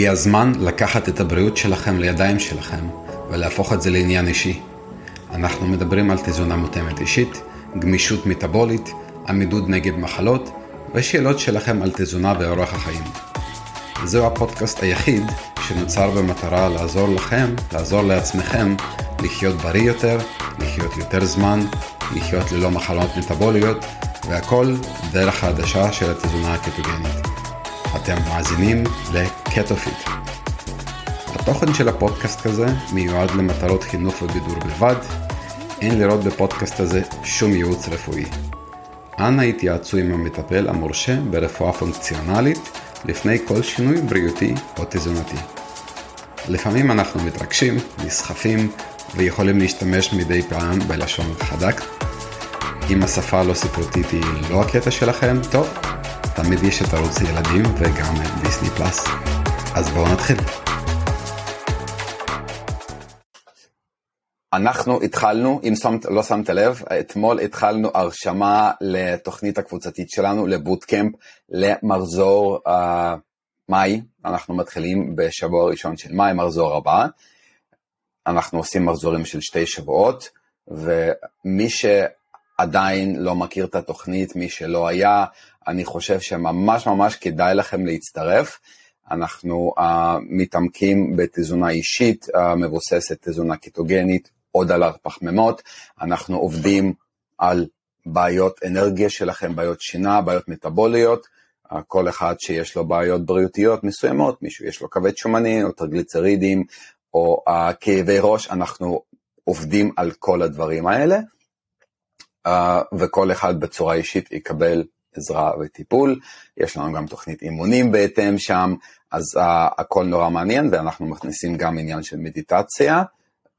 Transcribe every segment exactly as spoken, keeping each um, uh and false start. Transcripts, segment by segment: הגיע הזמן לקחת את הבריאות שלכם לידיים שלכם ולהפוך את זה לעניין אישי. אנחנו מדברים על תזונה מותאמת אישית, גמישות מטבולית, עמידות נגד מחלות ושאלות שלכם על תזונה ואורח החיים. זהו הפודקאסט היחיד שנוצר במטרה לעזור לכם, לעזור לעצמכם, לחיות בריא יותר, לחיות יותר זמן, לחיות ללא מחלות מטבוליות, והכל דרך העדשה של התזונה הקטוגנית. אתם מאזינים לקטופיט. התוכן של הפודקאסט הזה מיועד למטרות חינוך ובידור בלבד. אין לראות בפודקאסט הזה שום ייעוץ רפואי. אנא התייעצו עם המטפל המורשה ברפואה פונקציונלית לפני כל שינוי בריאותי או תזונתי. לפעמים אנחנו מתרגשים, נסחפים ויכולים להשתמש מדי פעם בלשון חדק. אם השפה לא ספרותית היא לא הקטע שלכם, טוב, תמיד יש את ערוץ ילדים וגם דיסני פלאס. אז בואו נתחיל. אנחנו התחלנו, אם שמת, לא שמת לב, אתמול התחלנו הרשמה לתוכנית הקבוצתית שלנו, לבוטקמפ, למרזור uh, מאי. אנחנו מתחילים בשבוע הראשון של מאי, מרזור הבא. אנחנו עושים מרזורים של שתי שבועות, ומי שעדיין לא מכיר את התוכנית, מי שלא היה, אני חושב שממש ממש כדאי לכם להצטרף. אנחנו uh, מתעמקים בתזונה אישית, uh, מבוססת תזונה קיטוגנית, עוד על פחמימות. אנחנו עובדים על בעיות אנרגיה שלכם, בעיות שינה, בעיות מטבוליות, uh, כל אחד שיש לו בעיות בריאותיות מסוימות, מישהו יש לו כבד שומני, או טריגליצרידים, או uh, כאבי ראש, אנחנו עובדים על כל הדברים האלה, uh, וכל אחד בצורה אישית יקבל עזרה וטיפול. יש לנו גם תוכנית אימונים בהתאם שם, אז uh, הכל נורא מעניין, ואנחנו מכניסים גם עניין של מדיטציה,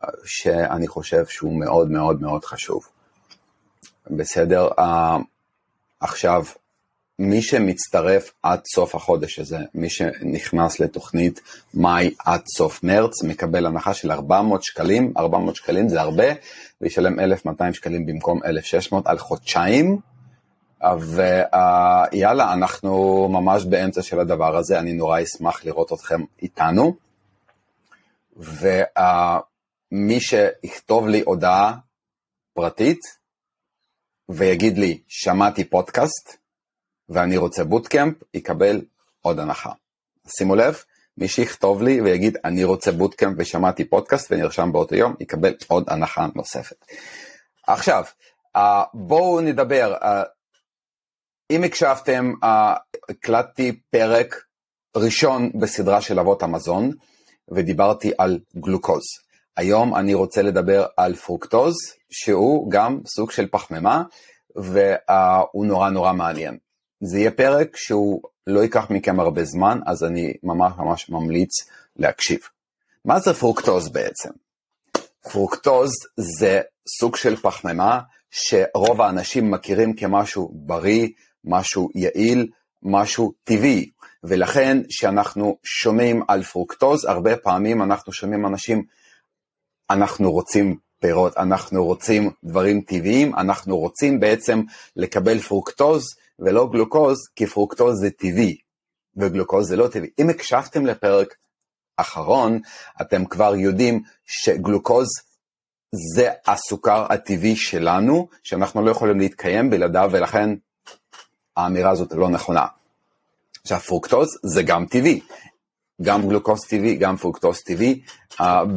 uh, שאני חושב שהוא מאוד מאוד מאוד חשוב. בסדר, uh, עכשיו, מי שמצטרף עד סוף החודש הזה, מי שנכנס לתוכנית מאי עד סוף מרץ, מקבל הנחה של ארבע מאות שקלים, ארבע מאות שקלים זה הרבה, וישלם אלף מאתיים שקלים במקום אלף שש מאות על חודשיים, ויאללה, אנחנו ממש באמצע של הדבר הזה, אני נורא אשמח לראות אתכם איתנו, ומי שיכתוב לי הודעה פרטית, ויגיד לי, שמעתי פודקאסט, ואני רוצה בוטקמפ, יקבל עוד הנחה. שימו לב, מי שיכתוב לי ויגיד, אני רוצה בוטקמפ ושמעתי פודקאסט, ונרשם באותו יום, יקבל עוד הנחה נוספת. עכשיו, בואו נדבר, אם הקשבתם, הקלטתי פרק ראשון בסדרה של אבות המזון, ודיברתי על גלוקוז. היום אני רוצה לדבר על פרוקטוז, שהוא גם סוג של פחמימה, והוא נורא נורא מעניין. זה יהיה פרק שהוא לא ייקח מכם הרבה זמן, אז אני ממש ממש ממליץ להקשיב. מה זה פרוקטוז בעצם? פרוקטוז זה סוג של פחמימה, שרוב האנשים מכירים כמשהו בריא, משהו יעיל, משהו טבעי, ולכן שאנחנו שומעים על פרוקטוז, הרבה פעמים אנחנו שומעים אנשים, אנחנו רוצים פירות, אנחנו רוצים דברים טבעיים, אנחנו רוצים בעצם לקבל פרוקטוז ולא גלוקוז, כי פרוקטוז זה טבעי, וגלוקוז זה לא טבעי. אם הקשבתם לפרק אחרון, אתם כבר יודעים שגלוקוז זה הסוכר הטבעי שלנו, שאנחנו לא יכולים להתקיים בלעדיו, ולכן האמירה הזאת לא נכונה. עכשיו, פרוקטוז זה גם טבעי, גם גלוקוז טבעי, גם פרוקטוז טבעי,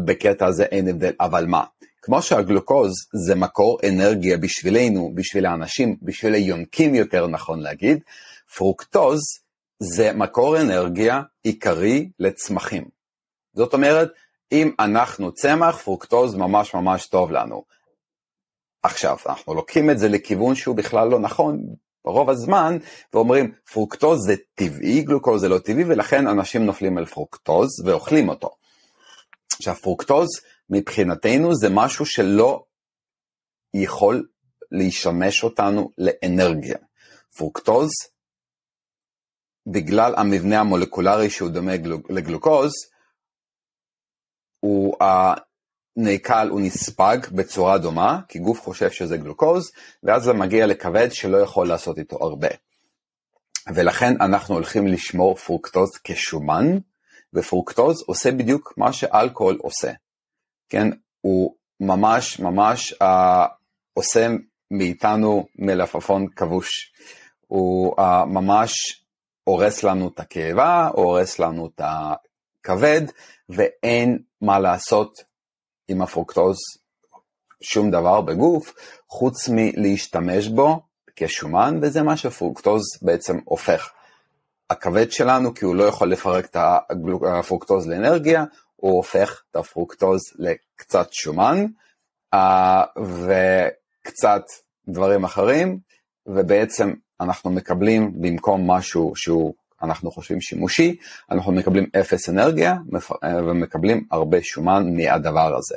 בקטע הזה אין הבדל, אבל מה? כמו שהגלוקוז זה מקור אנרגיה בשבילנו, בשביל האנשים, בשביל היונקים יותר נכון להגיד, פרוקטוז זה מקור אנרגיה עיקרי לצמחים. זאת אומרת, אם אנחנו צמח, פרוקטוז ממש ממש טוב לנו. עכשיו, אנחנו לוקחים את זה לכיוון שהוא בכלל לא נכון ברוב הזמן, ואומרים, פרוקטוז זה טבעי, גלוקוז זה לא טבעי, ולכן אנשים נופלים על פרוקטוז ואוכלים אותו. עכשיו, פרוקטוז מבחינתנו זה משהו שלא יכול להשמש אותנו לאנרגיה. פרוקטוז, בגלל המבנה המולקולרי שהוא דומה לגלוקוז, הוא נעכל, הוא נספג בצורה דומה, כי גוף חושב שזה גלוקוז, ואז זה מגיע לכבד שלא יכול לעשות איתו הרבה. ולכן אנחנו הולכים לשמור פרוקטוז כשומן, ופרוקטוז עושה בדיוק מה שאלכוהול עושה. כן, הוא ממש ממש אה, עושה מאיתנו מלפפון כבוש. הוא אה, ממש הורס לנו את הכאבה, הורס לנו את הכבד, ואין מה לעשות עם הפרוקטוז שום דבר בגוף, חוץ מלהשתמש בו כשומן, וזה מה שפרוקטוז בעצם הופך. הכבד שלנו, כי הוא לא יכול לפרק את הפרוקטוז לאנרגיה, הוא הופך את הפרוקטוז לקצת שומן, וקצת דברים אחרים, ובעצם אנחנו מקבלים במקום משהו שהוא, אנחנו חושבים שימושי, אנחנו מקבלים אפס אנרגיה, ומקבלים הרבה שומן מהדבר הזה.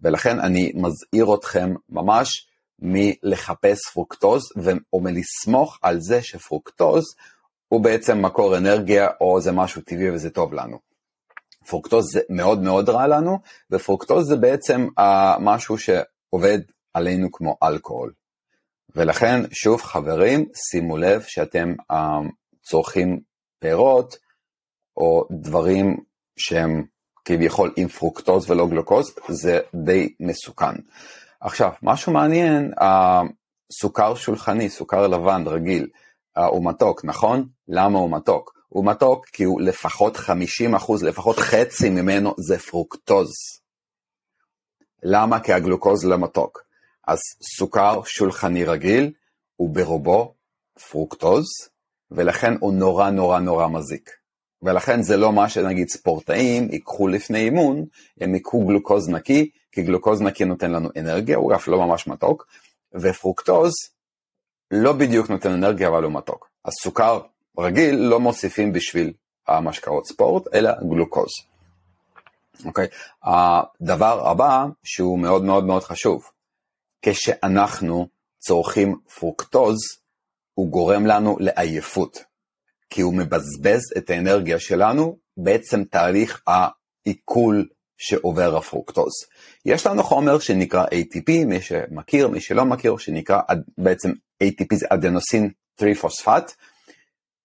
ולכן אני מזהיר אתכם ממש מלחפש פרוקטוז, או מלסמוך על זה שפרוקטוז הוא בעצם מקור אנרגיה, או זה משהו טבעי וזה טוב לנו. פרוקטוז זה מאוד מאוד רע לנו, ופרוקטוז זה בעצם משהו שעובד עלינו כמו אלכוהול. ולכן, שוב חברים, שימו לב שאתם צורכים פירות, או דברים שהם כביכול עם פרוקטוז ולא גלוקוז, זה די מסוכן. עכשיו, משהו מעניין, סוכר שולחני, סוכר לבן רגיל, הוא מתוק, נכון? למה הוא מתוק? הוא מתוק כי הוא לפחות חמישים אחוז, לפחות חצי ממנו זה פרוקטוז. למה? כי הגלוקוז לא מתוק. אז סוכר שולחני רגיל הוא ברובו פרוקטוז, ולכן הוא נורא נורא נורא מזיק. ולכן זה לא מה שנגיד ספורטאים ייקחו לפני אימון, הם ייקחו גלוקוז נקי, כי גלוקוז נקי נותן לנו אנרגיה, הוא אף לא ממש מתוק, ופרוקטוז לא בדיוק נותן אנרגיה, אבל הוא מתוק. אז סוכר רגיל לא מוסיפים בשביל המשקאות ספורט, אלא גלוקוז. אוקיי? הדבר הבא, שהוא מאוד מאוד מאוד חשוב, כשאנחנו צורכים פרוקטוז, הוא גורם לנו לעייפות, כי הוא מבזבז את האנרגיה שלנו, בעצם תהליך העיכול שעובר הפרוקטוז. יש לנו חומר שנקרא A T P, מי שמכיר, מי שלא מכיר, שנקרא בעצם A T P זה אדנוסין טריפוספט,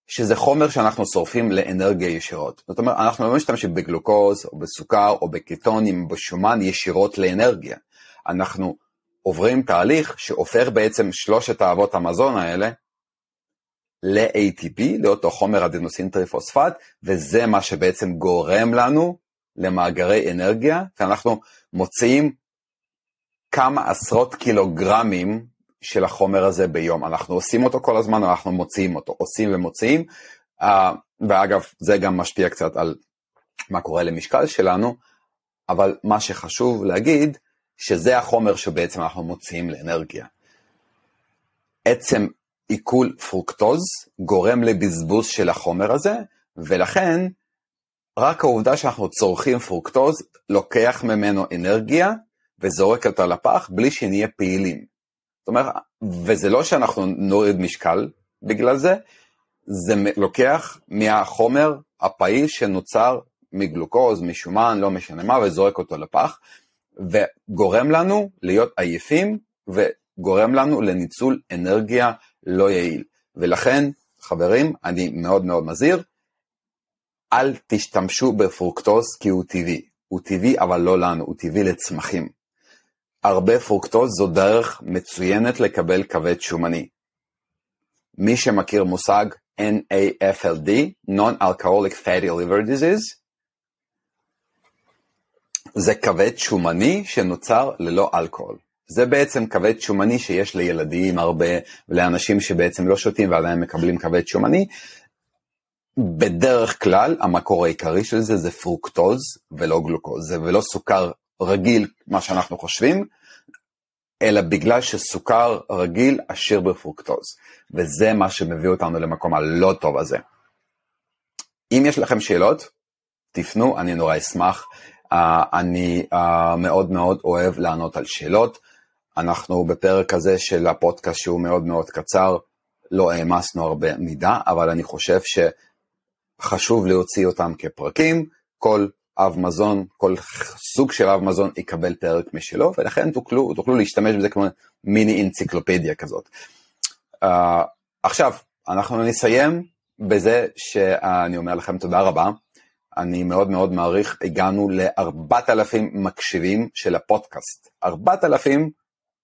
שזה חומר שאנחנו שורפים לאנרגיה ישירות. זאת אומרת, אנחנו לא משתמשים בגלוקוז, או בסוכר, או בקטונים, או בשומן ישירות לאנרגיה. אנחנו עוברים תהליך שהופך בעצם שלושת האבות המזון האלה, ל-A T P, לאותו חומר אדנוסין טריפוספט, וזה מה שבעצם גורם לנו למאגרי אנרגיה, כי אנחנו מוצאים כמה עשרות קילוגרמים של החומר הזה ביום. אנחנו עושים אותו כל הזמן, אנחנו מוציאים אותו, עושים ומוציאים, ואגב, זה גם משפיע קצת על מה קורה למשקל שלנו, אבל מה שחשוב להגיד, שזה החומר שבעצם אנחנו מוציאים לאנרגיה. עצם עיכול פרוקטוז גורם לבזבוז של החומר הזה, ולכן רק העובדה שאנחנו צורכים פרוקטוז לוקח ממנו אנרגיה וזורק אותה לפח בלי שנהיה פעילים. זאת אומרת, וזה לא שאנחנו נוריד משקל בגלל זה, זה לוקח מהחומר הפעיל שנוצר מגלוקוז, משומן, לא משנה מה, וזורק אותו לפח, וגורם לנו להיות עייפים וגורם לנו לניצול אנרגיה לא יעיל. ולכן, חברים, אני מאוד מאוד מזהיר, אל תשתמשו בפרוקטוז כי הוא טבעי. הוא טבעי אבל לא לנו, הוא טבעי לצמחים. הרבה פרוקטוז זו דרך מצוינת לקבל כבד שומני. מי שמכיר מושג N A F L D, Non-Alcoholic Fatty Liver Disease, זה כבד שומני שנוצר ללא אלכוהול. זה בעצם כבד שומני שיש לילדים הרבה, לאנשים שבעצם לא שותים ועדיין מקבלים כבד שומני. בדרך כלל, המקור העיקרי של זה זה פרוקטוז ולא גלוקוז, זה ולא סוכר רגיל, מה שאנחנו חושבים, אלא בגלל שסוכר רגיל עשיר בפרוקטוז, וזה מה שמביא אותנו למקום הלא טוב הזה. אם יש לכם שאלות, תפנו, אני נורא אשמח, uh, אני uh, מאוד מאוד אוהב לענות על שאלות, אנחנו בפרק הזה של הפודקאסט שהוא מאוד מאוד קצר, לא העמסנו הרבה מידע, אבל אני חושב שחשוב להוציא אותם כפרקים, כל אב מזון, כל סוג של אב מזון יקבל פרק משלו, ולכן תוכלו, תוכלו להשתמש בזה כמו מיני אנציקלופדיה כזאת. Uh, עכשיו, אנחנו נסיים בזה שאני אומר לכם תודה רבה, אני מאוד מאוד מעריך, הגענו ל-ארבעת אלפים מקשיבים של הפודקאסט. ארבעת אלפים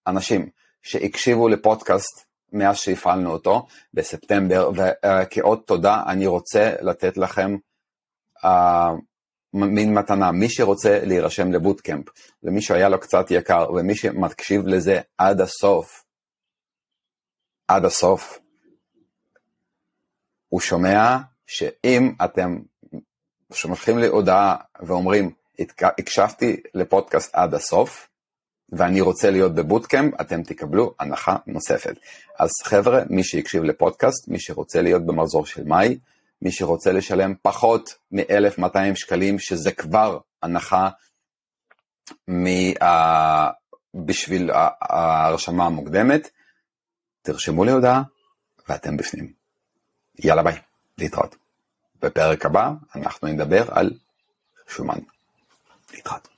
אנשים שהקשיבו לפודקאסט מאז שהפעלנו אותו בספטמבר, וכעוד תודה אני רוצה לתת לכם uh, מין מתנה, מי שרוצה להירשם לבוטקמפ, למי שהיה לו קצת יקר, ומי שמקשיב לזה עד הסוף, עד הסוף, הוא שומע שאם אתם שולחים לי הודעה ואומרים, הקשבתי לפודקאסט עד הסוף, ואני רוצה להיות בבוטקמפ, אתם תקבלו הנחה נוספת. אז חבר'ה, מי שיקשיב לפודקאסט, מי שרוצה להיות במחזור של מאי, מי שרוצה לשלם פחות מ-אלף מאתיים שקלים, שזה כבר הנחה בשביל ההרשמה המוקדמת, תרשמו לי הודעה, ואתם בפנים. יאללה ביי, להתראות. בפרק הבא אנחנו נדבר על שומן. להתראות.